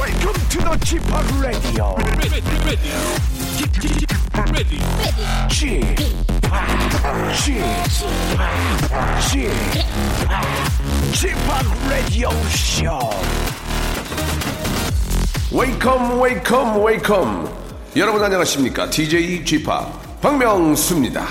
Welcome to the G-POP Radio. G-POP Radio Show. Welcome, welcome, welcome. 여러분 안녕하십니까? DJ G-POP 박명수입니다.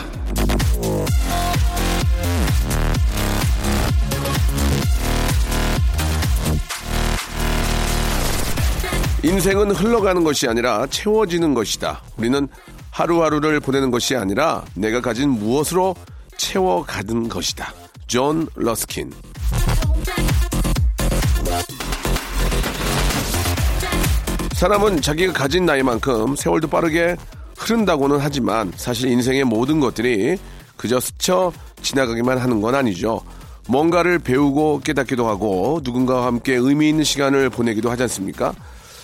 인생은 흘러가는 것이 아니라 채워지는 것이다. 우리는 하루하루를 보내는 것이 아니라 내가 가진 무엇으로 채워가는 것이다. 존 러스킨. 사람은 자기가 가진 나이만큼 세월도 빠르게 흐른다고는 하지만 사실 인생의 모든 것들이 그저 스쳐 지나가기만 하는 건 아니죠. 뭔가를 배우고 깨닫기도 하고 누군가와 함께 의미 있는 시간을 보내기도 하지 않습니까?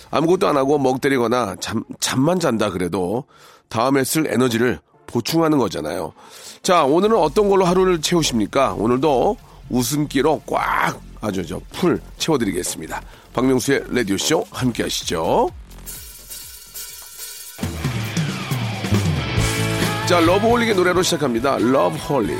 아무것도 안 하고 먹 때리거나 잠만 잔다 그래도 다음에 쓸 에너지를 보충하는 거잖아요. 자, 오늘은 어떤 걸로 하루를 채우십니까? 오늘도 웃음기로 꽉 아주 저 풀 채워드리겠습니다. 박명수의 라디오쇼 함께 하시죠. 자, 러브홀릭의 노래로 시작합니다. 러브홀릭.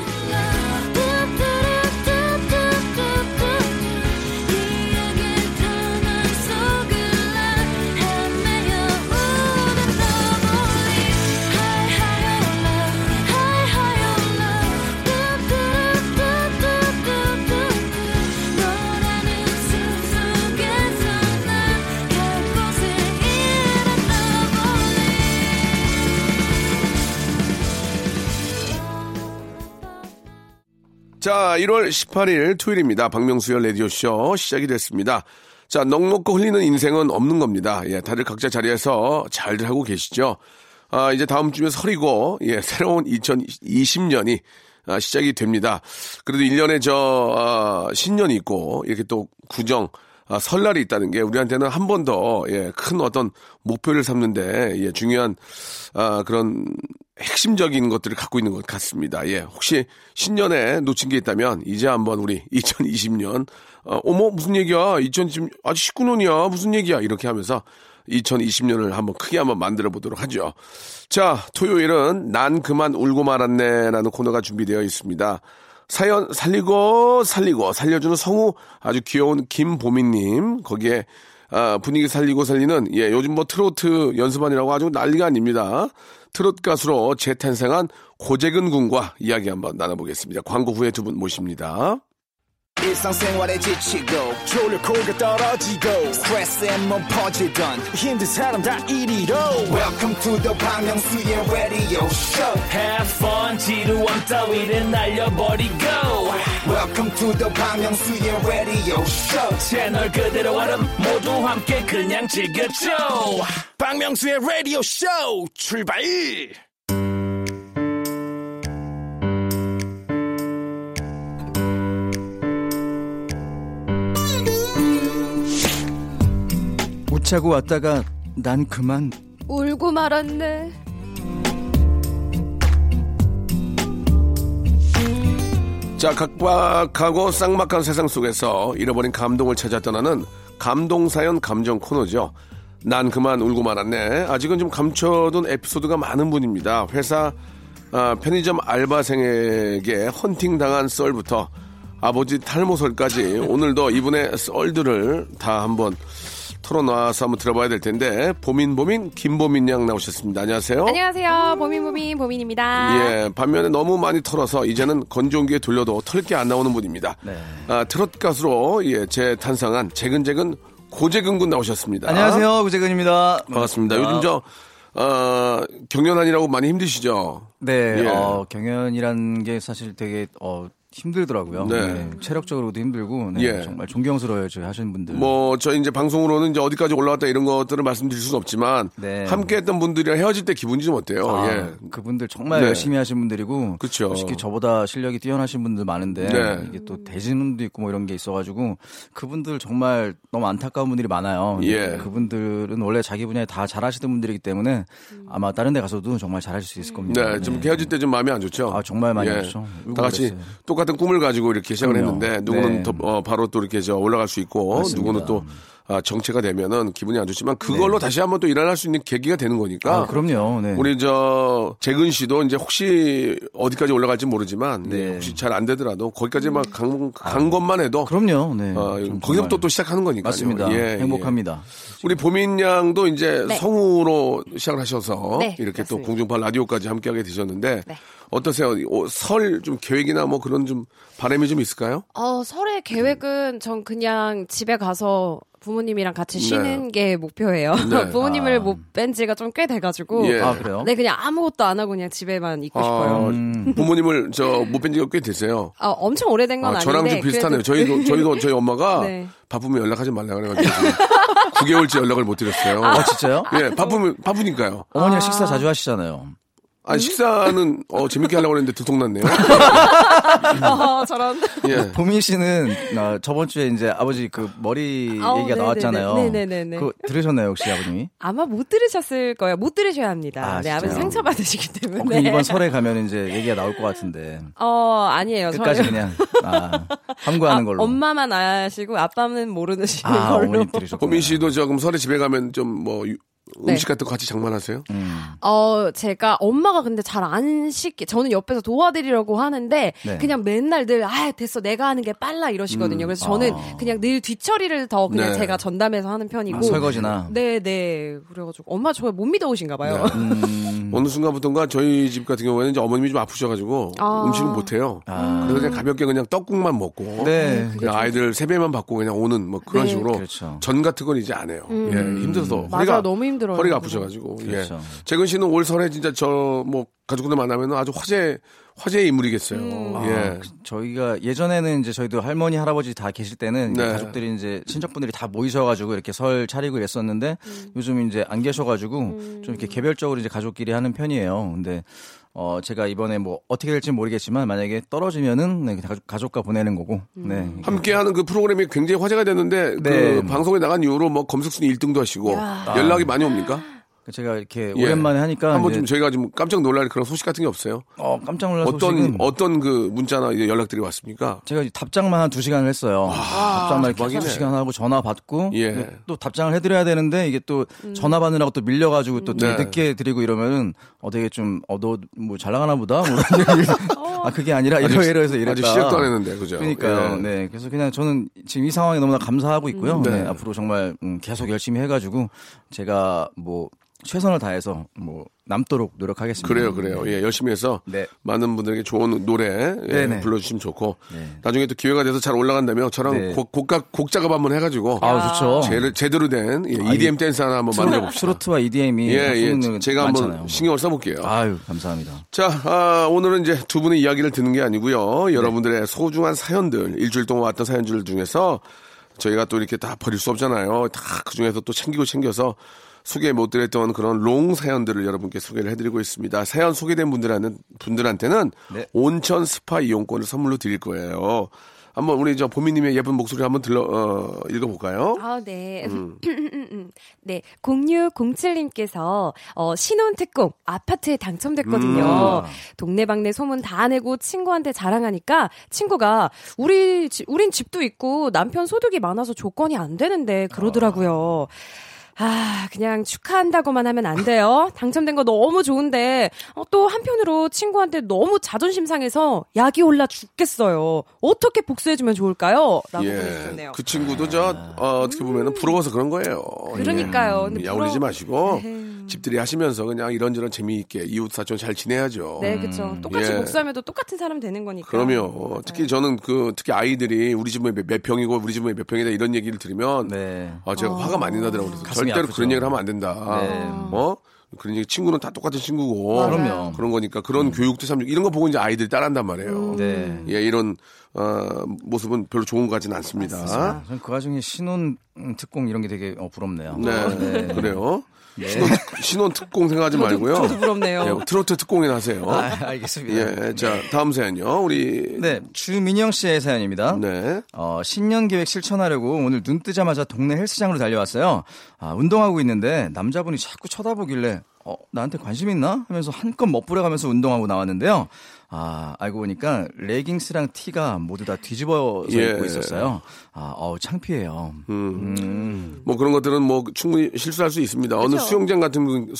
자, 1월 18일 토요일입니다. 박명수의 라디오쇼 시작이 됐습니다. 자, 넉넉고 흘리는 인생은 없는 겁니다. 예, 다들 각자 자리에서 잘들 하고 계시죠. 아, 이제 다음 주면 설이고, 예, 새로운 2020년이 시작이 됩니다. 그래도 1년에 신년이 있고, 이렇게 또 구정, 설날이 있다는 게 우리한테는 한 번 더, 예, 큰 어떤 목표를 삼는데, 예, 중요한, 그런, 핵심적인 것들을 갖고 있는 것 같습니다. 예, 혹시 신년에 놓친 게 있다면 이제 한번 우리 2020년 어머 무슨 얘기야? 2020 아직 19년이야 무슨 얘기야? 이렇게 하면서 2020년을 한번 크게 한번 만들어 보도록 하죠. 자, 토요일은 난 그만 울고 말았네라는 코너가 준비되어 있습니다. 사연 살리고 살려주는 성우 아주 귀여운 김보미님 거기에. 아, 분위기 살리는, 예, 요즘 뭐 트로트 연습반이라고 아주 난리가 아닙니다. 트로트 가수로 재탄생한 고재근 군과 이야기 한번 나눠보겠습니다. 광고 후에 두 분 모십니다. 일상생활에 지치고, 졸려 코가 떨어지고, 스트레스에 몸 퍼지던, 힘든 사람 다 이리로. Welcome to the 박명수의 radio show. Have fun, 지루한 따위를 날려버리고. Welcome to the 박명수의 radio show. 채널 그대로 알음 모두 함께 그냥 즐겨줘. 박명수의 radio show, 출발! 자고 왔다가 난 그만 울고 말았네. 자, 각박하고 쌍막한 세상 속에서 잃어버린 감동을 찾아 떠나는 감동사연 감정 코너죠. 난 그만 울고 말았네. 아직은 좀 감춰둔 에피소드가 많은 분입니다. 회사 편의점 알바생에게 헌팅당한 썰부터 아버지 탈모설까지 오늘도 이분의 썰들을 다 한번 털어놔서 한번 들어봐야 될 텐데 보민 김보민 양 나오셨습니다. 안녕하세요. 안녕하세요. 보민입니다. 예, 반면에 너무 많이 털어서 이제는 건조기에 돌려도 털 게 안 나오는 분입니다. 네. 아, 트롯 가수로 예, 재탄생한 재근재근 고재근 군 나오셨습니다. 안녕하세요. 고재근입니다. 반갑습니다. 요즘 경연하느라고 많이 힘드시죠? 네. 예. 경연이란 게 사실 되게 힘들더라고요. 네. 네, 체력적으로도 힘들고 네, 예. 정말 존경스러워요. 저희 하시는 분들. 뭐 저희 이제 방송으로는 이제 어디까지 올라왔다 이런 것들을 말씀드릴 수는 없지만 네. 함께했던 분들이랑 헤어질 때 기분이 좀 어때요? 아, 예. 그분들 정말 네. 열심히 하신 분들이고, 그렇죠. 솔직히 저보다 실력이 뛰어나신 분들 많은데 네. 이게 또 대진도 있고 뭐 이런 게 있어가지고 그분들 정말 너무 안타까운 분들이 많아요. 예. 그분들은 원래 자기 분야에 다 잘하시던 분들이기 때문에 아마 다른데 가서도 정말 잘하실 수 있을 겁니다. 네, 좀 네. 헤어질 때 좀 마음이 안 좋죠. 아, 정말 많이 안 좋죠. 예. 다 같이 똑같은 꿈을 가지고 이렇게 시작을 했는데 누구는 네. 바로 또 이렇게 올라갈 수 있고 맞습니다. 누구는 또 정체가 되면은 기분이 안 좋지만 그걸로 네. 다시 한번 또 일어날 수 있는 계기가 되는 거니까. 아, 그럼요. 네. 우리 저 재근 씨도 이제 혹시 어디까지 올라갈지 모르지만 네. 혹시 잘 안 되더라도 거기까지 막 간 것만 해도 그럼요. 네. 거기서부터 또 시작하는 거니까. 맞습니다. 예, 행복합니다. 예. 우리 보민 양도 이제 네. 성우로 시작을 하셔서 네, 이렇게 맞습니다. 또 공중파 라디오까지 함께하게 되셨는데 네. 어떠세요? 설 좀 계획이나 뭐 그런 좀 바람이 좀 있을까요? 설의 계획은 전 그냥 집에 가서 부모님이랑 같이 쉬는 네. 게 목표예요. 네. 부모님을 못 뵌 지가 좀 꽤 돼가지고. 예. 아, 그래요? 네, 그냥 아무것도 안 하고 그냥 집에만 있고 싶어요. 부모님을 못 뵌 지가 꽤 되세요? 아, 엄청 오래된 건 아닌데. 저랑 좀 비슷하네요. 저희 엄마가 네. 바쁘면 연락하지 말라 그래가지고 9개월째 연락을 못 드렸어요. 아, 진짜요? 예, 바쁘니까요. 어머니가 식사 자주 하시잖아요. 아니, 식사는, 재밌게 하려고 했는데 들통났네요. 저런. 예. 보민 씨는, 저번주에 이제 아버지 그 머리 얘기가 네네네. 나왔잖아요. 네네네. 그거 들으셨나요, 혹시 아버님이? 아마 못 들으셨을 거예요. 못 들으셔야 합니다. 아, 네, 아버지 상처받으시기 때문에. 이번 설에 가면 이제 얘기가 나올 것 같은데. 아니에요. 끝까지 저는... 그냥, 함구하는 걸로. 엄마만 아시고 아빠는 모르시는 걸로. 보민 씨도 조금 설에 집에 가면 좀 뭐, 음식 같은 거 같이 장만하세요? 제가 엄마가 근데 잘 안 시키, 저는 옆에서 도와드리려고 하는데, 네. 그냥 맨날 늘, 됐어. 내가 하는 게 빨라. 이러시거든요. 그래서 저는 그냥 늘 뒷처리를 더 그냥 네. 제가 전담해서 하는 편이고. 설거지나? 네네. 그래가지고, 엄마 정말 못 믿어오신가 봐요. 네. 어느 순간부터인가 저희 집 같은 경우에는 이제 어머님이 좀 아프셔가지고 음식은 못해요. 그래서 그냥 가볍게 그냥 떡국만 먹고. 네. 그냥 아이들 세배만 받고 그냥 오는 뭐 그런 네. 식으로. 그렇죠. 전 같은 건 이제 안 해요. 예. 힘들어서. 맞아. 너무 힘들어. 허리가 아프셔가지고. 그렇죠. 예. 재근 씨는 올 설에 진짜 가족들 만나면 아주 화제의 인물이겠어요. 예. 저희가 예전에는 이제 저희도 할머니, 할아버지 다 계실 때는 네. 가족들이 이제 친척분들이 다 모이셔가지고 이렇게 설 차리고 이랬었는데 요즘 이제 안 계셔가지고 좀 이렇게 개별적으로 이제 가족끼리 하는 편이에요. 근데 제가 이번에 뭐 어떻게 될지 모르겠지만 만약에 떨어지면은 네, 가족과 보내는 거고. 네. 함께하는 그 프로그램이 굉장히 화제가 됐는데 네. 그 방송에 나간 이후로 뭐 검색순위 1등도 하시고 연락이 많이 옵니까? 제가 이렇게 오랜만에 하니까 한번 좀 저희가 좀 깜짝 놀랄 그런 소식 같은 게 없어요? 깜짝 놀랄 소식은 어떤 그 문자나 이제 연락들이 왔습니까? 제가 답장만 한 2시간을 했어요. 답장만 이렇게 2시간 하고 전화 받고 예. 또 답장을 해드려야 되는데 이게 또 전화 받느라고 또 밀려가지고 또 되게 늦게 드리고 이러면은 되게 좀 너 뭐 잘 나가나 보다. 그게 아니라 이러해서 이랬다. 아직 시작도 안 했는데 그죠? 그러니까요. 예. 네, 그래서 그냥 저는 지금 이 상황에 너무나 감사하고 있고요. 네. 네, 앞으로 정말 계속 열심히 해가지고 제가 뭐 최선을 다해서 뭐 남도록 노력하겠습니다. 그래요. 예, 열심히 해서 네. 많은 분들에게 좋은 노래 불러주시면 좋고 나중에 또 기회가 돼서 잘 올라간다면 저랑 네. 곡 작업 한번 해가지고 좋죠. 제대로 된 EDM 댄스 하나 한번 만들어봅시다. 트로트와 EDM이 제가 많잖아요. 한번 신경을 써볼게요. 아유, 감사합니다. 자, 오늘은 이제 두 분의 이야기를 듣는 게 아니고요. 여러분들의 소중한 사연들, 일주일 동안 왔던 사연들 중에서 저희가 또 이렇게 다 버릴 수 없잖아요. 다 그중에서 또 챙겨서 소개 못드렸던 그런 롱 사연들을 여러분께 소개를 해드리고 있습니다. 사연 소개된 분들한테는 온천 스파 이용권을 선물로 드릴 거예요. 한번 우리 보미님의 예쁜 목소리 한번 읽어볼까요? 네. 네. 0607님께서 신혼특공 아파트에 당첨됐거든요. 동네방네 소문 다 내고 친구한테 자랑하니까 친구가 우린 집도 있고 남편 소득이 많아서 조건이 안 되는데 그러더라고요. 그냥 축하한다고만 하면 안 돼요. 당첨된 거 너무 좋은데, 또 한편으로 친구한테 너무 자존심 상해서 약이 올라 죽겠어요. 어떻게 복수해주면 좋을까요? 라고 보내주셨네요. 그 친구도 어떻게 보면 부러워서 그런 거예요. 그러니까요. 근데 약올리지 마시고, 집들이 하시면서 그냥 이런저런 재미있게 이웃사촌 잘 지내야죠. 네, 그쵸. 똑같이 복수하면 또 똑같은 사람 되는 거니까. 그럼요. 특히 저는 특히 아이들이 우리 집은 몇 평이고 우리 집은 몇 평이다 이런 얘기를 들으면, 제가 화가 많이 나더라고요. 절대로 아프죠. 그런 얘기를 하면 안 된다. 네. 그런 얘기 친구는 다 똑같은 친구고. 그럼요. 그런 거니까 그런 교육도 참 이런 거 보고 이제 아이들이 따라한단 말이에요. 네. 예, 이런 모습은 별로 좋은 것 같지는 않습니다. 맞습니다. 저는 그 와중에 신혼 특공 이런 게 되게 부럽네요. 네. 그래요. 네. 신혼 특공 생각하지 말고요. 저도 부럽네요. 네, 트로트 특공이나 하세요. 알겠습니다. 예, 자, 다음 사연요. 주민영 씨의 사연입니다. 네. 신년 계획 실천하려고 오늘 눈 뜨자마자 동네 헬스장으로 달려왔어요. 운동하고 있는데 남자분이 자꾸 쳐다보길래 나한테 관심 있나? 하면서 한껏 멋부려가면서 운동하고 나왔는데요. 아, 알고 보니까 레깅스랑 티가 모두 다 뒤집어서 입고 있었어요. 아, 창피해요. 뭐 그런 것들은 뭐 충분히 실수할 수 있습니다. 그쵸? 어느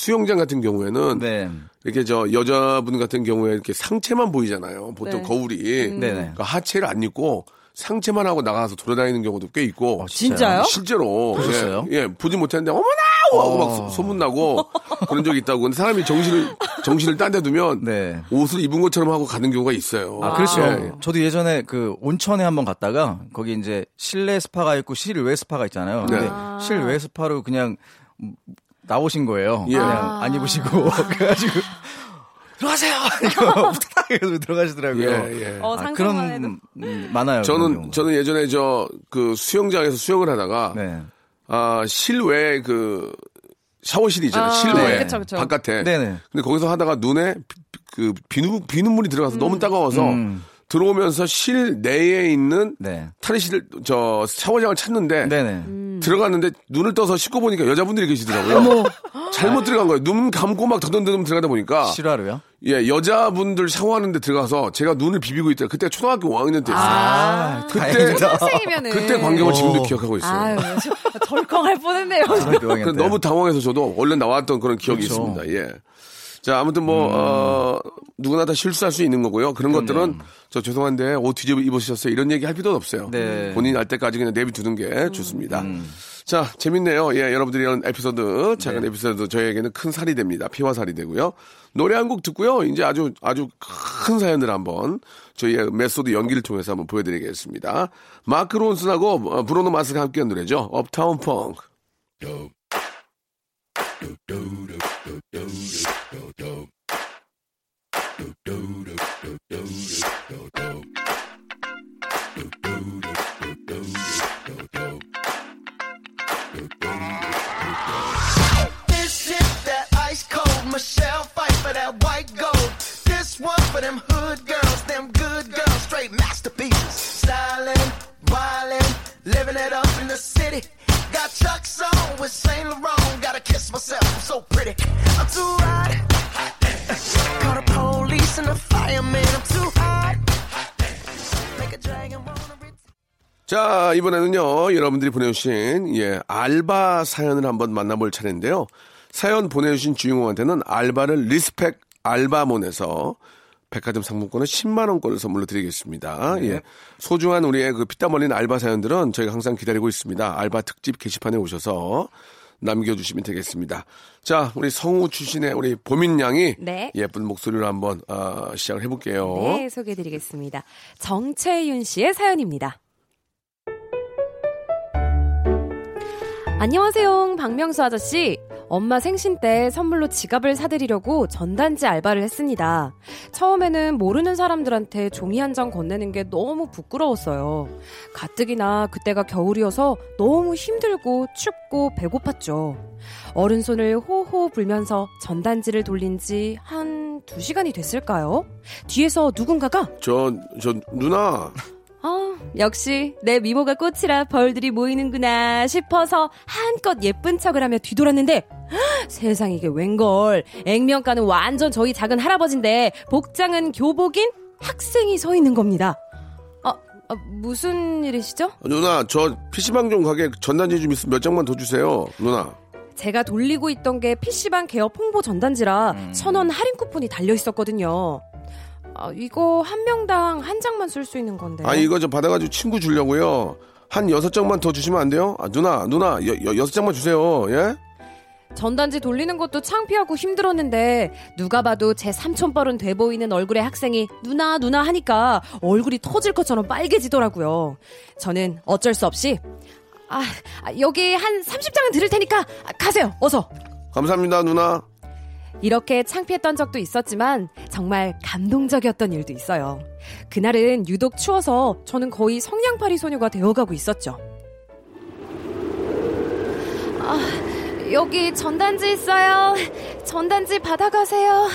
수영장 같은 경우에는 네. 이렇게 저 여자분 같은 경우에 이렇게 상체만 보이잖아요. 보통 네. 거울이 그러니까 하체를 안 입고 상체만 하고 나가서 돌아다니는 경우도 꽤 있고. 아, 진짜요? 실제로. 보셨어요? 예, 보지 못했는데 어머나! 하고 막 소문나고 그런 적이 있다고. 근데 사람이 정신을 딴 데 두면 네. 옷을 입은 것처럼 하고 가는 경우가 있어요. 아, 그렇죠. 네. 저도 예전에 그 온천에 한번 갔다가 거기 이제 실내 스파가 있고 실외 스파가 있잖아요. 네. 근데 실외 스파로 그냥 나오신 거예요. 예. 그냥 안 입으시고. 그래가지고. 들어가세요. 이거 부탁해서 들어가시더라고요. 예, 예. 상상만 해도 많아요. 저는 예전에 그 수영장에서 수영을 하다가 네. 아, 실외 그 샤워실이 있잖아요. 실외 네. 그쵸. 바깥에. 네네. 근데 거기서 하다가 눈에 그 비눈물이 들어가서 너무 따가워서 들어오면서 실내에 있는 네. 탈의실 저 샤워장을 찾는데 들어갔는데 눈을 떠서 씻고 보니까 여자분들이 계시더라고요. 잘못 들어간 거예요. 눈 감고 막 더듬더듬 들어가다 보니까 실화로요? 예, 여자분들 샤워하는데 들어가서 제가 눈을 비비고 있다. 그때 초등학교 5학년 때였어요. 아, 그때 광경을 지금도 기억하고 있어요. 아유, 덜컹할 뻔했네요. 아, 너무 당황해서 저도 얼른 나왔던 그런 기억이 그렇죠. 있습니다. 예. 자, 아무튼 뭐, 누구나 다 실수할 수 있는 거고요. 그런 것들은, 저 죄송한데, 옷 뒤집어 입으셨어요. 이런 얘기 할 필요도 없어요. 네. 본인 알 때까지 그냥 내비두는 게 좋습니다. 자, 재밌네요. 예, 여러분들이 이런 에피소드, 작은 네. 에피소드 저희에게는 큰 살이 됩니다. 피와 살이 되고요. 노래 한 곡 듣고요. 이제 아주 큰 사연을 한번 저희의 메소드 연기를 통해서 한번 보여드리겠습니다. 마크 론슨하고 브루노 마스가 함께한 노래죠. 업타운 펑크. This is that ice cold Michelle fight for that white gold. This one for them hood girls, them good girls, straight masterpieces. Stylin', wildin', living it up in the city. Got Chuck's on with Saint Laurent. Gotta kiss myself, I'm so pretty. I'm too hot. Call the police and the fireman. I'm too hot. Make a dragon wanna. 자, 이번에는요, 여러분들이 보내주신, 예, 알바 사연을 한번 만나볼 차례인데요. 사연 보내주신 주인공한테는 알바를 리스펙 알바몬에서 백화점 상품권을 10만원권을 선물로 드리겠습니다. 네. 예. 소중한 우리의 그 피땀 흘린 알바 사연들은 저희가 항상 기다리고 있습니다. 알바 특집 게시판에 오셔서 남겨주시면 되겠습니다. 자, 우리 성우 출신의 우리 보민 양이 네. 예쁜 목소리로 한번, 시작을 해볼게요. 네, 소개해드리겠습니다. 정채윤 씨의 사연입니다. 안녕하세요, 박명수 아저씨. 엄마 생신 때 선물로 지갑을 사드리려고 전단지 알바를 했습니다. 처음에는 모르는 사람들한테 종이 한 장 건네는 게 너무 부끄러웠어요. 가뜩이나 그때가 겨울이어서 너무 힘들고 춥고 배고팠죠. 어른손을 호호 불면서 전단지를 돌린 지 한 2시간이 됐을까요? 뒤에서 누군가가 저 누나... 역시 내 미모가 꽃이라 벌들이 모이는구나 싶어서 한껏 예쁜 척을 하며 뒤돌았는데 세상 이게 웬걸. 액면가는 완전 저희 작은 할아버지인데 복장은 교복인 학생이 서 있는 겁니다. 무슨 일이시죠? 누나, 저 PC방 좀 가게 전단지 좀 있으면 몇 장만 더 주세요. 누나, 제가 돌리고 있던 게 PC방 개업 홍보 전단지라 1,000원 할인 쿠폰이 달려있었거든요. 이거 한 명당 한 장만 쓸 수 있는 건데. 아, 이거 저 받아가지고 친구 주려고요. 한 6장만 더 주시면 안 돼요? 아, 누나 6장만 주세요. 예? 전단지 돌리는 것도 창피하고 힘들었는데 누가 봐도 제 삼촌뻘은 돼 보이는 얼굴의 학생이 누나 하니까 얼굴이 터질 것처럼 빨개지더라고요. 저는 어쩔 수 없이 여기 한 30장은 드릴 테니까 가세요. 어서. 감사합니다, 누나. 이렇게 창피했던 적도 있었지만 정말 감동적이었던 일도 있어요. 그날은 유독 추워서 저는 거의 성냥팔이 소녀가 되어가고 있었죠. 여기 전단지 있어요. 전단지 받아가세요.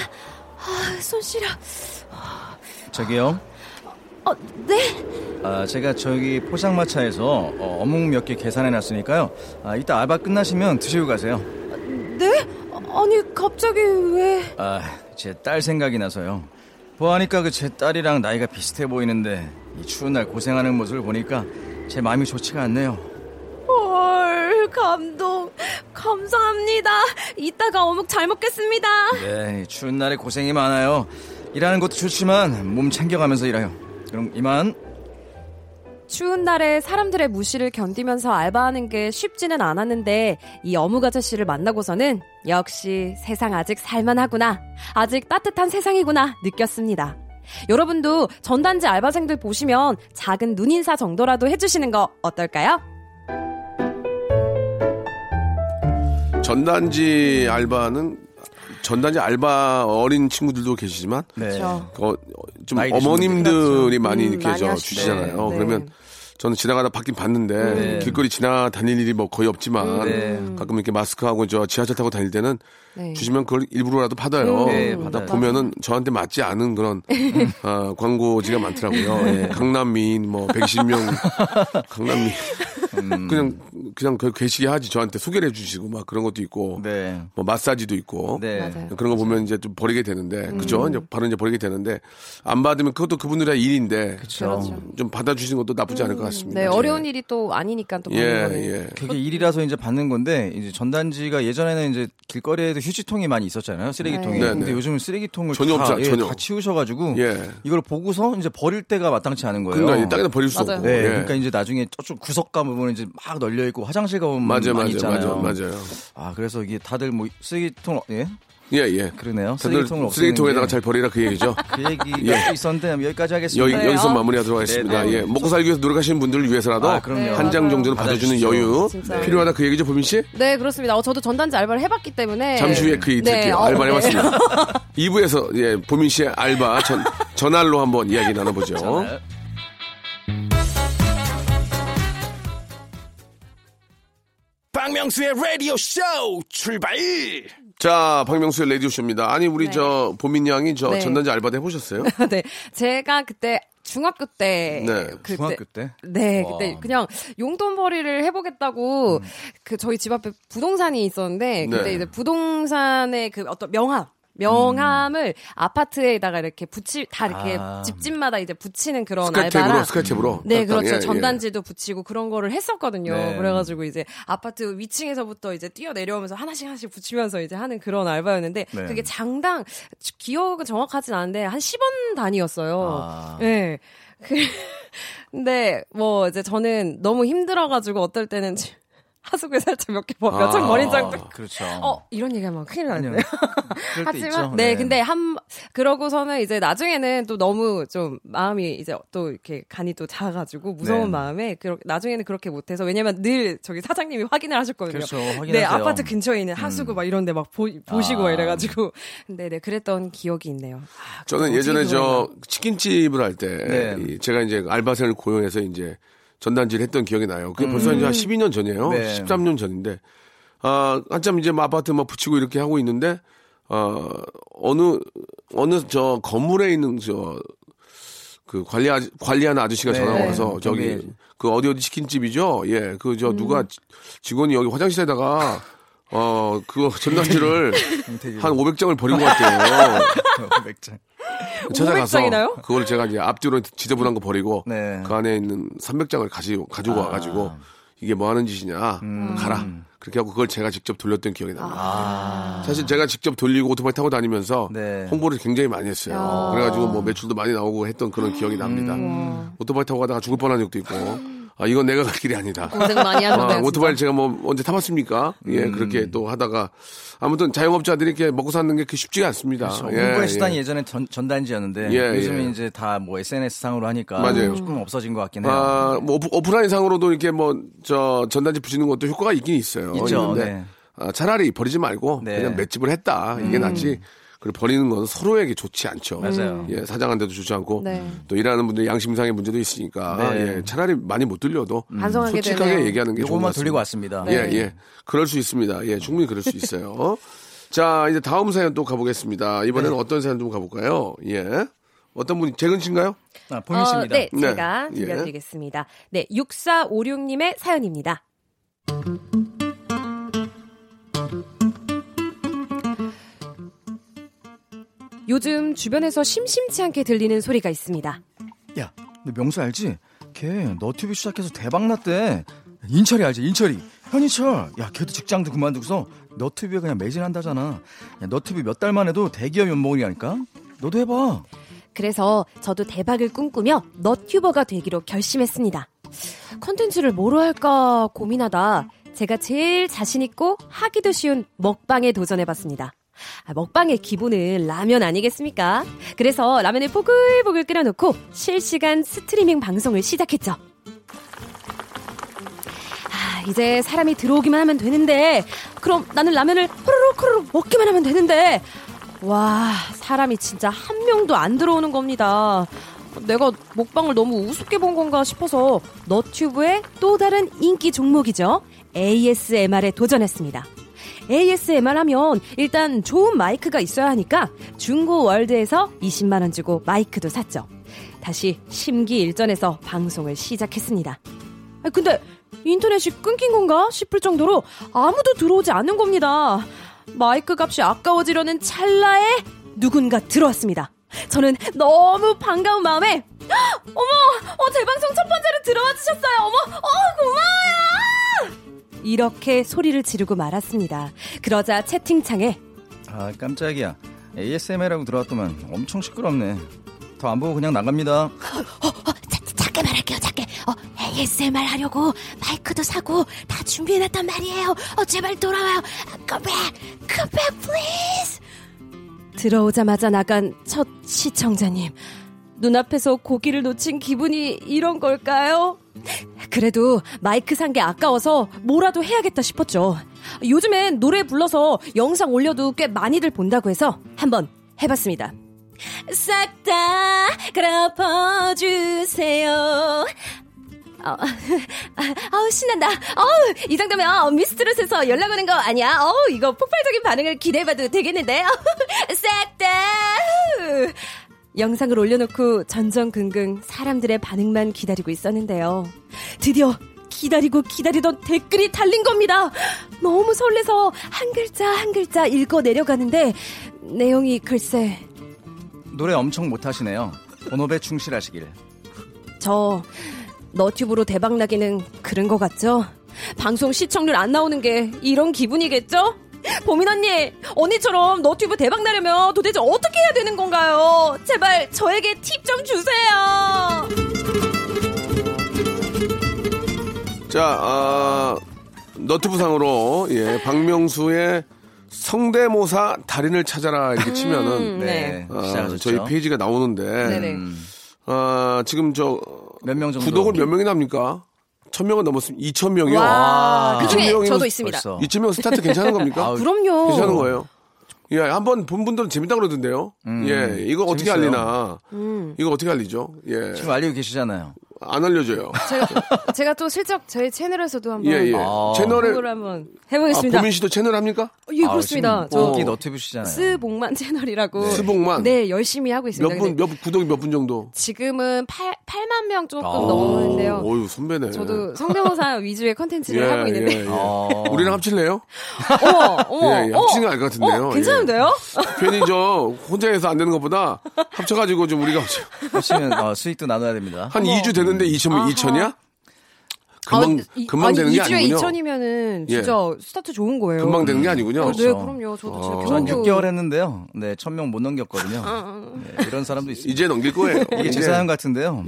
손 시려. 저기요. 네? 제가 저기 포장마차에서 어묵 몇 개 계산해놨으니까요. 이따 알바 끝나시면 드시고 가세요. 네? 아니 갑자기 왜? 아, 제 딸 생각이 나서요. 보아하니까 그 제 딸이랑 나이가 비슷해 보이는데 이 추운 날 고생하는 모습을 보니까 제 마음이 좋지가 않네요. 헐, 감동 감사합니다. 이따가 어묵 잘 먹겠습니다. 네, 추운 날에 고생이 많아요. 일하는 것도 좋지만 몸 챙겨가면서 일해요. 그럼 이만. 추운 날에 사람들의 무시를 견디면서 알바하는 게 쉽지는 않았는데 이 어묵 아저씨를 만나고서는 역시 세상 아직 살만하구나, 아직 따뜻한 세상이구나 느꼈습니다. 여러분도 전단지 알바생들 보시면 작은 눈인사 정도라도 해주시는 거 어떨까요? 전단지 알바는 전단지 알바 어린 친구들도 계시지만 네. 좀 어머님들이 많이 이렇게 주시잖아요. 네. 그러면 저는 지나가다 받긴 봤는데 네. 길거리 지나다닐 일이 뭐 거의 없지만 네. 가끔 이렇게 마스크하고 저 지하철 타고 다닐 때는 네. 주시면 그걸 일부러라도 받아요. 네, 받아 보면은 저한테 맞지 않은 그런 광고지가 많더라고요. 네. 강남민 뭐 110명 강남민 그냥 그 계시게 하지 저한테 소개를 해주시고 막 그런 것도 있고 네. 뭐 마사지도 있고 네. 그런 거 보면 이제 좀 버리게 되는데 그죠? 이제 바로 이제 버리게 되는데 안 받으면 그것도 그분들의 일인데 좀 받아주시는 것도 나쁘지 않을 것 같습니다. 네, 어려운 일이 또 아니니까 또 받는 거는 그게 일이라서 이제 받는 건데 이제 전단지가 예전에는 이제 길거리에도 휴지통이 많이 있었잖아요, 쓰레기통이. 네. 근데 요즘은 쓰레기통을 전혀 없죠. 전혀 다 치우셔가지고 이걸 보고서 이제 버릴 때가 마땅치 않은 거예요. 그러니까 땅에다 버릴 수 없고. 네, 그러니까 이제 나중에 저쪽 구석 가면 이제 막 널려 있고 화장실 가면 많이 있잖아요. 맞아요. 아, 그래서 이게 다들 뭐 쓰레기통 예. 그러네요. 쓰레기통에다가 잘 버리라 그 얘기죠. 그 얘기가 있었는데 여기까지 하겠습니다. 여기서 마무리하도록 하겠습니다. 네, 예. 먹고 살기 위해서 노력하시는 분들을 위해서라도 한 장 정도는 받아주는 여유 필요하다 그 얘기죠, 보민 씨? 네, 그렇습니다. 저도 전단지 알바를 해봤기 때문에 잠시 후에 그 얘기 드릴게요. 알바를 해봤습니다. 2부에서 예, 보민 씨의 알바 전알로 한번 이야기 나눠보죠. 박명수의 라디오 쇼 출발! 자, 박명수의 라디오 쇼입니다. 아니 우리 저 보민 양이 저 전단지 알바도 해보셨어요? 네, 제가 그때 중학교 때, 그때 그냥 용돈벌이를 해보겠다고 그 저희 집 앞에 부동산이 있었는데 그때 이제 부동산의 그 어떤 명함을 아파트에다가 이렇게 다 이렇게 집집마다 이제 붙이는 그런 알바라. 스카이탭으로. 네, 그렇죠. 전단지도 붙이고 그런 거를 했었거든요. 네. 그래가지고 이제 아파트 위층에서부터 이제 뛰어 내려오면서 하나씩 붙이면서 이제 하는 그런 알바였는데 네. 그게 장당 기억은 정확하진 않은데 한 10원 단위였어요. 네. 근데 뭐 이제 저는 너무 힘들어가지고 어떨 때는. 하수구에 살짝 몇 개 버려. 참 버린 적도. 그렇죠. 이런 얘기하면 큰일 나네요. 하지만 네, 근데 그러고서는 이제 나중에는 또 너무 좀 마음이 이제 또 이렇게 간이 또 작아가지고 무서운 마음에 나중에는 그렇게 못해서 왜냐면 늘 저기 사장님이 확인을 하셨거든요. 그렇죠. 확인하세요. 네, 아파트 근처에 있는 하수구 막 이런데 막 보시고 이래가지고. 근데 네, 그랬던 기억이 있네요. 저는 예전에 저 치킨집을 할 때 제가 이제 알바생을 고용해서 이제. 전단지를 했던 기억이 나요. 그게 벌써 이제 한 12년 전이에요. 네. 13년 전인데, 한참 이제 뭐 아파트 막 붙이고 이렇게 하고 있는데, 어느 저 건물에 있는 그 관리하는 아저씨가 전화가 와서 저기 그 어디 치킨집이죠? 예, 그 저 누가 직원이 여기 화장실에다가 그거 전단지를 한 500장을 버린 것 같아요. 500장. 찾아가서 500장이나요? 그걸 제가 이제 앞뒤로 지저분한 거 버리고 그 안에 있는 300장을 가지고 와가지고 이게 뭐 하는 짓이냐 가라 그렇게 하고 그걸 제가 직접 돌렸던 기억이 납니다. 사실 제가 직접 돌리고 오토바이 타고 다니면서 홍보를 굉장히 많이 했어요. 그래가지고 뭐 매출도 많이 나오고 했던 그런 기억이 납니다. 오토바이 타고 가다가 죽을 뻔한 적도 있고 이건 내가 갈 길이 아니다. 고생 많이 하는데 오토바이를 제가 뭐 언제 타봤습니까? 예, 그렇게 또 하다가 아무튼 자영업자들이 이렇게 먹고 사는 게 쉽지가 않습니다. 그렇죠. 예, 홍보의 수단이 예전에 전단지였는데 요즘은 이제 다 뭐 SNS 상으로 하니까 맞아요. 조금 없어진 것 같긴 해요. 뭐 오프라인 상으로도 이렇게 뭐 저 전단지 붙이는 것도 효과가 있긴 있어요. 있죠. 네. 차라리 버리지 말고 그냥 맷집을 했다 이게 낫지. 그리고 버리는 건 서로에게 좋지 않죠. 맞아요. 예, 사장한테도 좋지 않고 또 일하는 분들 양심상의 문제도 있으니까 예, 차라리 많이 못 들려도 솔직하게 되네요. 얘기하는 게 좋은 것 같습니다. 돌리고 왔습니다. 예, 그럴 수 있습니다. 예, 충분히 그럴 수 있어요. 자, 이제 다음 사연 또 가보겠습니다. 이번에는 어떤 사연 좀 가볼까요? 예, 어떤 분이 재근 씨인가요? 보민 씨입니다. 네, 제가 들려드리겠습니다. 네, 6456님의 사연입니다. 요즘 주변에서 심심치 않게 들리는 소리가 있습니다. 야, 너 명수 알지? 걔 너튜브 시작해서 대박났대. 인철이 알지? 인철이. 현인철. 야, 걔도 직장도 그만두고서 너튜브에 그냥 매진한다잖아. 야, 너튜브 몇 달만 해도 대기업 연봉이라니까. 너도 해봐. 그래서 저도 대박을 꿈꾸며 너튜버가 되기로 결심했습니다. 컨텐츠를 뭐로 할까 고민하다 제가 제일 자신있고 하기도 쉬운 먹방에 도전해봤습니다. 먹방의 기본은 라면 아니겠습니까? 그래서 라면을 보글보글 끓여놓고 실시간 스트리밍 방송을 시작했죠. 이제 사람이 들어오기만 하면 되는데, 그럼 나는 라면을 호로록 호로록 먹기만 하면 되는데, 와, 사람이 진짜 한 명도 안 들어오는 겁니다. 내가 먹방을 너무 우습게 본 건가 싶어서 너튜브의 또 다른 인기 종목이죠, ASMR에 도전했습니다. ASMR 하면 일단 좋은 마이크가 있어야 하니까 중고 월드에서 20만 원 주고 마이크도 샀죠. 다시 심기일전해서 방송을 시작했습니다. 근데 인터넷이 끊긴 건가 싶을 정도로 아무도 들어오지 않은 겁니다. 마이크 값이 아까워지려는 찰나에 누군가 들어왔습니다. 저는 너무 반가운 마음에 어머, 제 방송 첫 번째로 들어와 주셨어요. 어머, 고마워요. 이렇게 소리를 지르고 말았습니다. 그러자 채팅창에 깜짝이야. ASMR하고 들어왔더만 엄청 시끄럽네. 더 안 보고 그냥 나갑니다. 작게 말할게요, 작게. ASMR 하려고 마이크도 사고 다 준비해놨단 말이에요. 제발 돌아와요. Come back, please. 들어오자마자 나간 첫 시청자님. 눈앞에서 고기를 놓친 기분이 이런 걸까요? 그래도 마이크 산 게 아까워서 뭐라도 해야겠다 싶었죠. 요즘엔 노래 불러서 영상 올려도 꽤 많이들 본다고 해서 한번 해봤습니다. 싹 다 갈아엎어주세요. 아우, 신난다. 어우, 이 정도면 미스트롯에서 연락 오는 거 아니야? 어우, 이거 폭발적인 반응을 기대해봐도 되겠는데? 싹 다. 영상을 올려놓고 전전긍긍 사람들의 반응만 기다리고 있었는데요. 드디어 기다리고 기다리던 댓글이 달린 겁니다. 너무 설레서 한 글자 한 글자 읽어 내려가는데 내용이 글쎄, 노래 엄청 못하시네요. 본업에 충실하시길. 저 너튜브로 대박나기는 그런 것 같죠? 방송 시청률 안 나오는 게 이런 기분이겠죠? 보민 언니처럼 너튜브 대박나려면 도대체 어떻게 해야 되는 건가요? 제발 저에게 팁 좀 주세요. 자, 너튜브 상으로 박명수의 성대모사 달인을 찾아라 이렇게 치면은 네. 저희 페이지가 나오는데 지금 저 몇 명 정도 구독을 몇 명이나 합니까? 1,000명은 넘었습니다. 2,000명이요. 와, 그중에 저도 있습니다. 2,000명 스타트 괜찮은 겁니까? 그럼요. 괜찮은 거예요. 예, 한번 본 분들은 재밌다고 그러던데요. 예, 이거 어떻게 재밌어요. 알리나? 이거 어떻게 알리죠? 예, 지금 알리고 계시잖아요. 안 알려줘요. 제가 또 실적 저희 채널에서도 한번 채널을 한번 해보겠습니다. 보민 씨도 채널 합니까? 예, 그렇습니다. 저기 너튜브시잖아요. 스복만 채널이라고. 네. 스복만. 네, 열심히 하고 있습니다. 몇 분 구독이 몇 분 정도? 지금은 8만 명 조금 넘었는데요. 어유, 선배네. 저도 성대모사 위주의 컨텐츠를 하고 있는데. 우리랑 합칠래요? 합치는 알 것 같은데요. 괜찮은데요? 괜히 저 혼자 해서 안 되는 것보다 합쳐가지고 좀 우리가 합치면 수익도 나눠야 됩니다. 한 2주 되는. 근데 2,000이야? 금방 되는 게 아니군요. 2주에 2,000이면은 진짜 스타트 좋은 거예요. 금방 되는 게 아니군요. 네, 그럼요. 저도 제가 6개월 했는데요. 네, 1,000명 못 넘겼거든요. 네, 이런 사람도 있어요. 이제 넘길 거예요. 이게 제 사연 같은데요.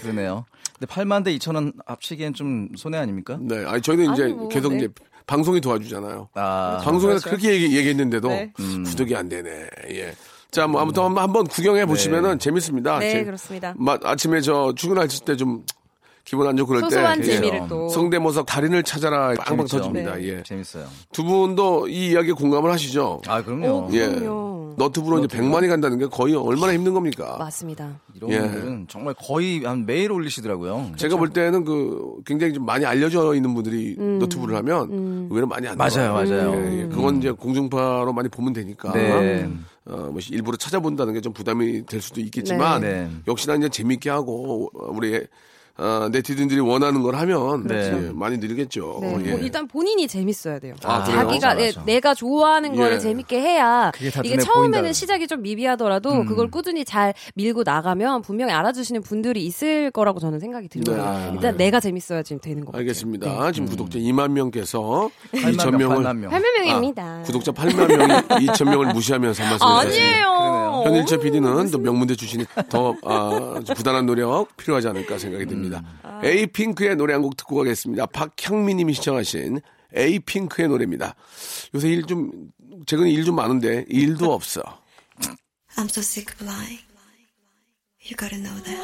그러네요. 근데 8만 대 2,000원 합치기엔 좀 손해 아닙니까? 네, 아니 저희는 이제 계속 이제 방송이 도와주잖아요. 방송에서 그렇게 얘기했는데도 구독이 안 되네. 예. 자, 뭐 아무튼 한번 구경해 보시면은 재밌습니다. 네, 그렇습니다. 아침에 저 출근하실 때 좀 기분 안 좋고 그럴 때 소소한 재미를 또 성대모사 달인을 찾아라 빵빵 터집니다. 네. 예, 재밌어요. 두 분도 이 이야기에 공감을 하시죠? 아, 그럼요. 예, 너튜브로 이제 100만이 간다는 게 거의 얼마나 힘든 겁니까? 맞습니다. 이런 분들은 정말 거의 한 매일 올리시더라고요. 그렇죠? 제가 볼 때는 그 굉장히 좀 많이 알려져 있는 분들이 너튜브를 하면 의외로 많이 안 나와요. 맞아요. 예. 그건 이제 공중파로 많이 보면 되니까. 네. 뭐 일부러 찾아본다는 게 좀 부담이 될 수도 있겠지만 역시나 이제 재밌게 하고 우리 네티즌들이 원하는 걸 하면 네. 많이 늘겠죠. 네. 예. 뭐 일단 본인이 재밌어야 돼요. 아, 자기가 내가 좋아하는 예. 거를 재밌게 해야 이게 처음에는 보인다. 시작이 좀 미비하더라도 그걸 꾸준히 잘 밀고 나가면 분명히 알아주시는 분들이 있을 거라고 저는 생각이 들고요. 네. 일단 네. 내가 재밌어야 지금 되는 거 같아요. 알겠습니다. 네. 지금 구독자 2만 명께서 2천 명을 8만 명입니다. 아, 구독자 8만 명이 2천 명을 무시하면서 한 말씀 해주세요. 아니에요. 현일철 PD는 또 명문대 출신이 더 부단한 노력 필요하지 않을까 생각이 듭니다. 에이핑크의 노래 한 곡 듣고 가겠습니다. 박향미님이 시청하신 에이핑크의 노래입니다. 요새 일 좀 최근에 일 좀 많은데 일도 없어. I'm so sick of lying. You gotta know that.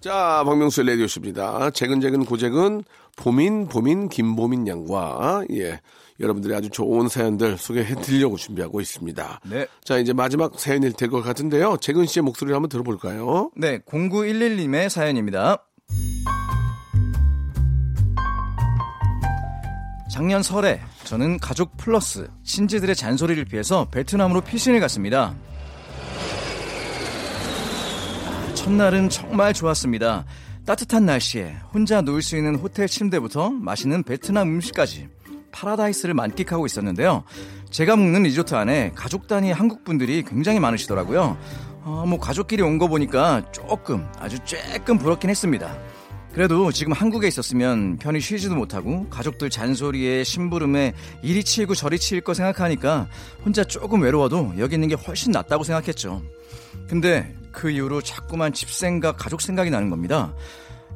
자, 박명수의 라디오쇼입니다. 재근재근 고재근, 보민, 김보민 양과, 예, 여러분들의 아주 좋은 사연들 소개해드리려고 준비하고 있습니다. 네. 자, 이제 마지막 사연일 될 것 같은데요. 재근 씨의 목소리를 한번 들어볼까요? 네, 0911님의 사연입니다. 작년 설에 저는 가족 플러스 친지들의 잔소리를 피해서 베트남으로 피신을 갔습니다. 첫날은 정말 좋았습니다. 따뜻한 날씨에 혼자 누울 수 있는 호텔 침대부터 맛있는 베트남 음식까지 파라다이스를 만끽하고 있었는데요. 제가 묵는 리조트 안에 가족 단위 한국분들이 굉장히 많으시더라고요. 뭐 가족끼리 온 거 보니까 아주 쬐끔 부럽긴 했습니다. 그래도 지금 한국에 있었으면 편히 쉬지도 못하고 가족들 잔소리에 심부름에 이리 치이고 저리 치일 거 생각하니까 혼자 조금 외로워도 여기 있는 게 훨씬 낫다고 생각했죠. 근데 그 이후로 자꾸만 집 생각, 가족 생각이 나는 겁니다.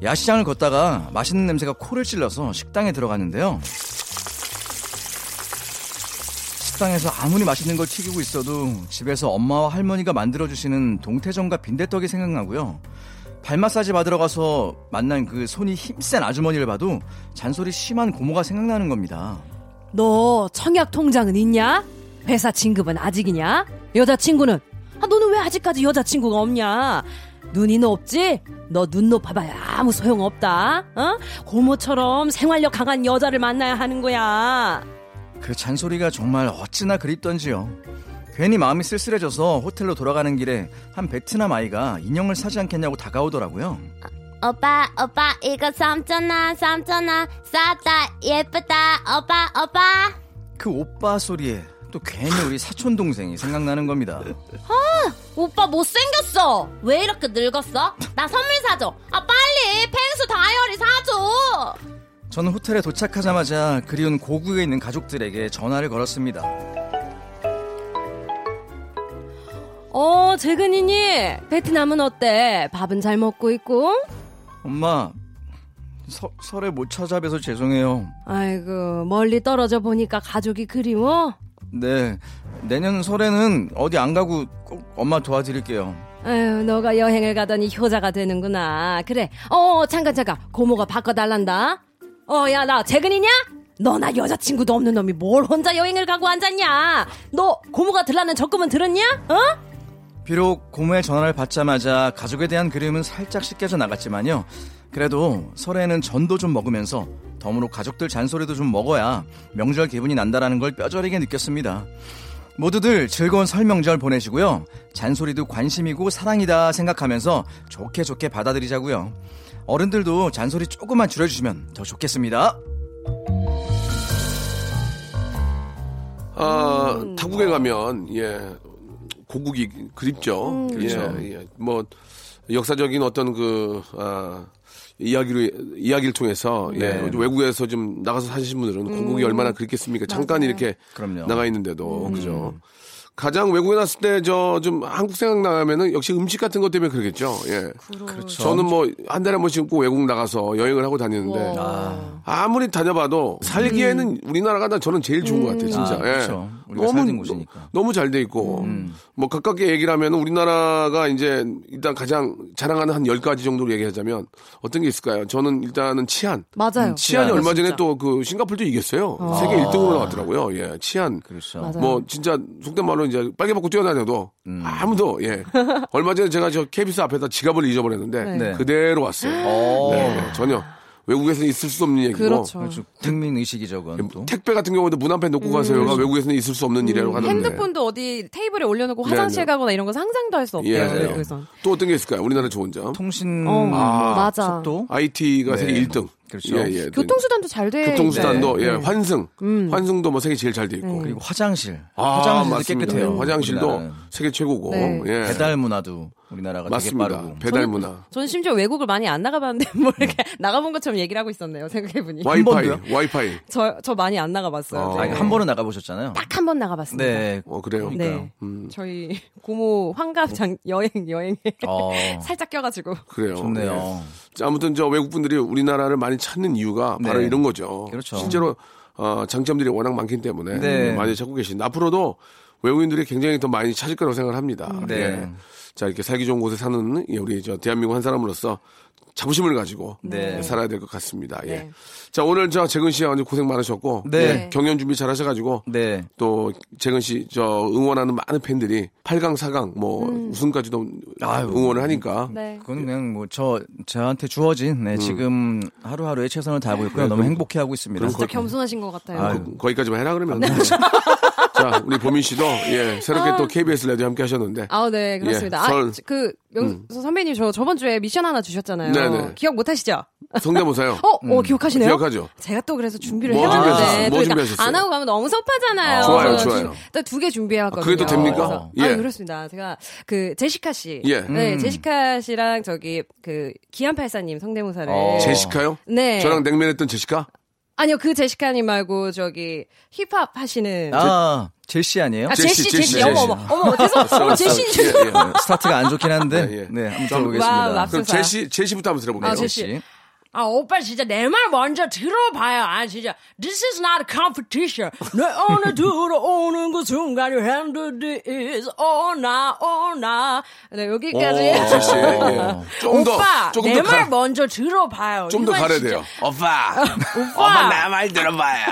야시장을 걷다가 맛있는 냄새가 코를 찔러서 식당에 들어갔는데요. 식당에서 아무리 맛있는 걸 튀기고 있어도 집에서 엄마와 할머니가 만들어주시는 동태전과 빈대떡이 생각나고요. 발 마사지 받으러 가서 만난 그 손이 힘센 아주머니를 봐도 잔소리 심한 고모가 생각나는 겁니다. 너 청약 통장은 있냐? 회사 진급은 아직이냐? 여자친구는? 아, 너는 왜 아직까지 여자친구가 없냐? 눈이 높지? 너 눈 높아봐야 아무 소용없다. 어? 고모처럼 생활력 강한 여자를 만나야 하는 거야. 그 잔소리가 정말 어찌나 그립던지요. 괜히 마음이 쓸쓸해져서 호텔로 돌아가는 길에 한 베트남 아이가 인형을 사지 않겠냐고 다가오더라고요. 오빠 이거 3,000원 싸다 예쁘다 오빠. 그 오빠 소리에 또 괜히 우리 사촌동생이 생각나는 겁니다. 아, 오빠 못생겼어. 왜 이렇게 늙었어? 나 선물 사줘. 아, 빨리 펭수 다이어리 사줘. 저는 호텔에 도착하자마자 그리운 고국에 있는 가족들에게 전화를 걸었습니다. 재근이니 베트남은 어때? 밥은 잘 먹고 있고? 엄마, 설에 못 찾아뵈서 죄송해요. 아이고, 멀리 떨어져 보니까 가족이 그리워? 네, 내년 설에는 어디 안 가고 꼭 엄마 도와드릴게요. 아유, 너가 여행을 가더니 효자가 되는구나. 그래, 잠깐 고모가 바꿔달란다. 야, 나 재근이냐? 너 나 여자친구도 없는 놈이 뭘 혼자 여행을 가고 앉았냐? 너 고모가 들라는 적금은 들었냐? 비록 고모의 전화를 받자마자 가족에 대한 그림은 살짝 씻겨져 나갔지만요. 그래도 설에는 전도 좀 먹으면서 덤으로 가족들 잔소리도 좀 먹어야 명절 기분이 난다라는 걸 뼈저리게 느꼈습니다. 모두들 즐거운 설 명절 보내시고요. 잔소리도 관심이고 사랑이다 생각하면서 좋게 받아들이자고요. 어른들도 잔소리 조금만 줄여주시면 더 좋겠습니다. 타국에 가면 고국이 그립죠. 그렇죠. 뭐 역사적인 어떤 이야기를 통해서 외국에서 좀 나가서 사시는 분들은 고국이 얼마나 그립겠습니까? 잠깐 이렇게 그럼요. 나가 있는데도 그죠. 가장 외국에 갔을 때 저 좀 한국 생각 나면은 역시 음식 같은 것 때문에 그러겠죠. 예. 그렇죠. 저는 뭐 한 달에 한 번씩 꼭 외국 나가서 여행을 하고 다니는데 아무리 다녀봐도 살기에는 우리나라가 저는 제일 좋은 것 같아요, 진짜. 아, 그렇죠. 예. 너무 곳이니까. 너무 잘 돼 있고 뭐 가깝게 얘기를 하면 우리나라가 이제 일단 가장 자랑하는 한 10가지 정도로 얘기하자면 어떤 게 있을까요? 저는 일단은 치안. 맞아요. 치안이 얼마 전에 또 그 싱가포르도 이겼어요. 세계 1등으로 나왔더라고요. 예, 치안. 그렇죠. 뭐 진짜 속된 말로 이제 빨개벗고 뛰어다녀도 아무도 예 얼마 전에 제가 저 KBS 앞에다 지갑을 잊어버렸는데 네. 그대로 왔어요. 네, 전혀 외국에서는 있을 수 없는 얘기고 그렇죠. 그렇죠. 국민 의식이 적은 택배 같은 경우도 문 앞에 놓고 가세요가 외국에서는 있을 수 없는 일이라고 하는데 핸드폰도 어디 테이블에 올려놓고 화장실 네, 네. 가거나 이런 거 상상도 할 수 없대요. 예, 네. 또 어떤 게 있을까요? 우리나라 좋은 점 통신 맞아 속도 IT가 네. 세계 1등. 그렇죠. 예, 예. 교통수단도 잘 돼. 교통수단도 네. 예, 환승. 환승도 뭐 세계 제일 잘 돼 있고. 그리고 화장실. 화장실도 깨끗해요. 화장실도 우리나라는. 세계 최고고. 네. 예. 배달 문화도 우리나라가 맞습니다. 되게 빠르고. 배달 문화. 저는 심지어 외국을 많이 안 나가봤는데 뭐 이렇게 나가본 것처럼 얘기를 하고 있었네요. 생각해보니. 와이파이. 저 많이 안 나가봤어요. 아니, 한 번은 나가보셨잖아요. 딱 한 번 나가봤습니다. 네. 그래요? 네. 저희 고모 환갑 여행에 살짝 껴가지고. 그래요. 좋네요. 네. 자, 아무튼 저 외국분들이 우리나라를 많이 찾는 이유가 바로 네. 이런 거죠. 그렇죠. 실제로 장점들이 워낙 많기 때문에 네. 많이 찾고 계신. 앞으로도 외국인들이 굉장히 더 많이 찾을 거라고 생각을 합니다. 네. 예. 자, 이렇게 살기 좋은 곳에 사는 우리 저 대한민국 한 사람으로서 자부심을 가지고 네. 살아야 될 것 같습니다. 네. 예. 자, 오늘 저 재근 씨 완전 고생 많으셨고 네. 경연 준비 잘 하셔가지고 네. 또 재근 씨 저 응원하는 많은 팬들이 8강, 4강 뭐 우승까지도 응원을 하니까 네. 그건 그냥 뭐 저한테 주어진 네, 지금 하루하루에 최선을 다하고 있고요. 네. 너무 행복해하고 있습니다. 진짜 겸손하신 것 같아요. 거기까지만 해라 그러면. 네. 자, 우리 보민 씨도 예, 새롭게 또 KBS 라디오 함께 하셨는데. 아, 네, 그렇습니다. 예, 선배님 저 저번 주에 미션 하나 주셨잖아요. 네네. 기억 못 하시죠? 성대모사요. 기억하시네요. 기억하죠. 제가 또 그래서 준비를 해봤는데 그러니까 안 하고 가면 너무 섭하잖아요. 좋아요. 또 2개 준비하거든요. 그래도 됩니까? 예. 아, 그렇습니다. 제가 그 제시카 씨, 예. 네, 제시카 씨랑 저기 그 기안팔사님 성대모사를. 제시카요? 네. 저랑 냉면했던 제시카? 아니요, 그 제시카님 말고 저기 힙합 하시는. 제시 아니에요? 제시. 어머, 죄송해요. 제시. 스타트가 안 좋긴 한데. 예, 예. 네, 한번 들어보겠습니다. 그럼 제시부터 한번 들어볼게요. 제시. 오빠 진짜 내 말 먼저 들어봐요. 진짜 This is not a competition. 내 오늘 들어오는 그 순간 your hand is on. 네, 여기까지. 오빠 내 말 먼저 들어봐요. 좀 더 가려야 돼요. 오빠 내 말 들어봐요.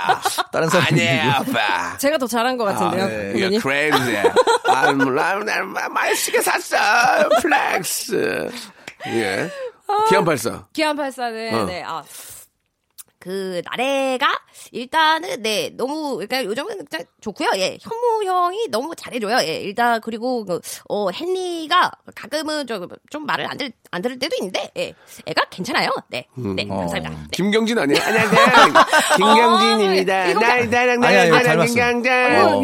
다른 사람 아니에요, 오빠. 제가 더 잘한 것 같은데요. You're crazy. 나 맛있게 샀어. 플렉스. 예. 기안팔사. 네. 그 나래가 일단은 네 너무 일단 요정은 좋고요. 예, 현무 형이 너무 잘해줘요. 예, 일단 그리고 헨리가 가끔은 좀 말을 안 들을 때도 있는데 예, 애가 괜찮아요. 네, 감사합니다. 네. 김경진 아니에요? 안녕하세요. 김경진입니다. 나랑 김경진.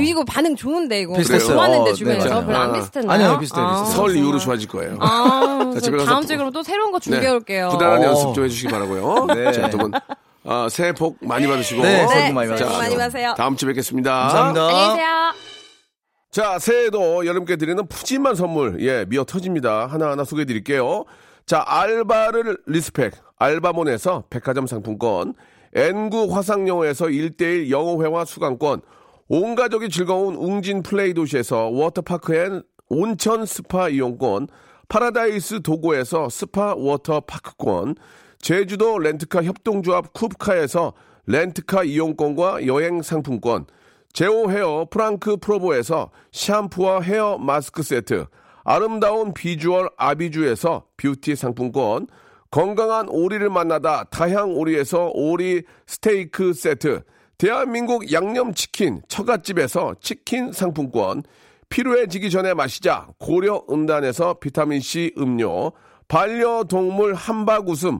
이거 반응 좋은데 이거 좋았는데 주변에서 별로 안 비슷했나요? 아니요, 비슷해요. 설 이후로 좋아질 거예요. 다음 주에 그럼 또 새로운 거 준비해올게요. 부단한 연습 좀 해주시기 바라고요. 네, 여러분. 새해 복 많이 받으시고. 네, 새해 복 많이 받으세요. 다음 주에 뵙겠습니다. 감사합니다. 안녕히 계세요. 자, 새해에도 여러분께 드리는 푸짐한 선물, 예, 미어 터집니다. 하나하나 소개해 드릴게요. 자, 알바를 리스펙, 알바몬에서 백화점 상품권, N9 화상영어에서 1:1 영어회화 수강권, 온 가족이 즐거운 웅진 플레이 도시에서 워터파크 앤 온천 스파 이용권, 파라다이스 도고에서 스파 워터파크권, 제주도 렌트카 협동조합 쿱카에서 렌트카 이용권과 여행 상품권, 제오 헤어 프랑크 프로보에서 샴푸와 헤어 마스크 세트, 아름다운 비주얼 아비주에서 뷰티 상품권, 건강한 오리를 만나다 다향 오리에서 오리 스테이크 세트, 대한민국 양념치킨 처갓집에서 치킨 상품권, 피로해지기 전에 마시자 고려 음단에서 비타민C 음료, 반려동물 함박 웃음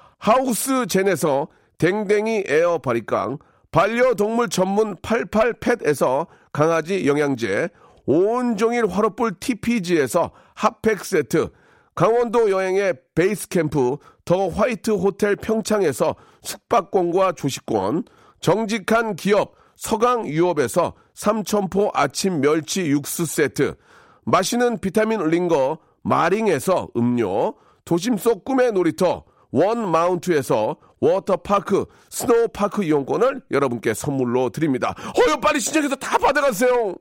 하우스젠에서 댕댕이 에어 바리깡, 반려동물 전문 88팻에서 강아지 영양제, 온종일 화로불 TPG에서 핫팩 세트, 강원도 여행의 베이스캠프 더 화이트 호텔 평창에서 숙박권과 조식권, 정직한 기업 서강유업에서 삼천포 아침 멸치 육수 세트, 마시는 비타민 링거 마링에서 음료, 도심 속 꿈의 놀이터 원마운트에서 워터파크 스노우파크 이용권을 여러분께 선물로 드립니다. 어여 빨리 신청해서 다 받아가세요.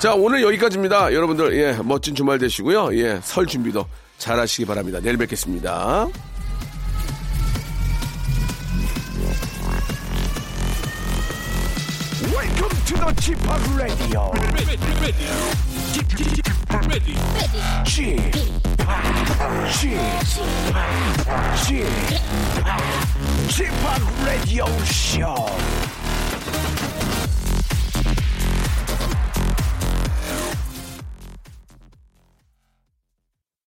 자, 오늘 여기까지입니다. 여러분들, 예, 멋진 주말 되시고요. 예, 설 준비도 잘 하시기 바랍니다. 내일 뵙겠습니다. To the G-POP Radio. G-POP Radio Show.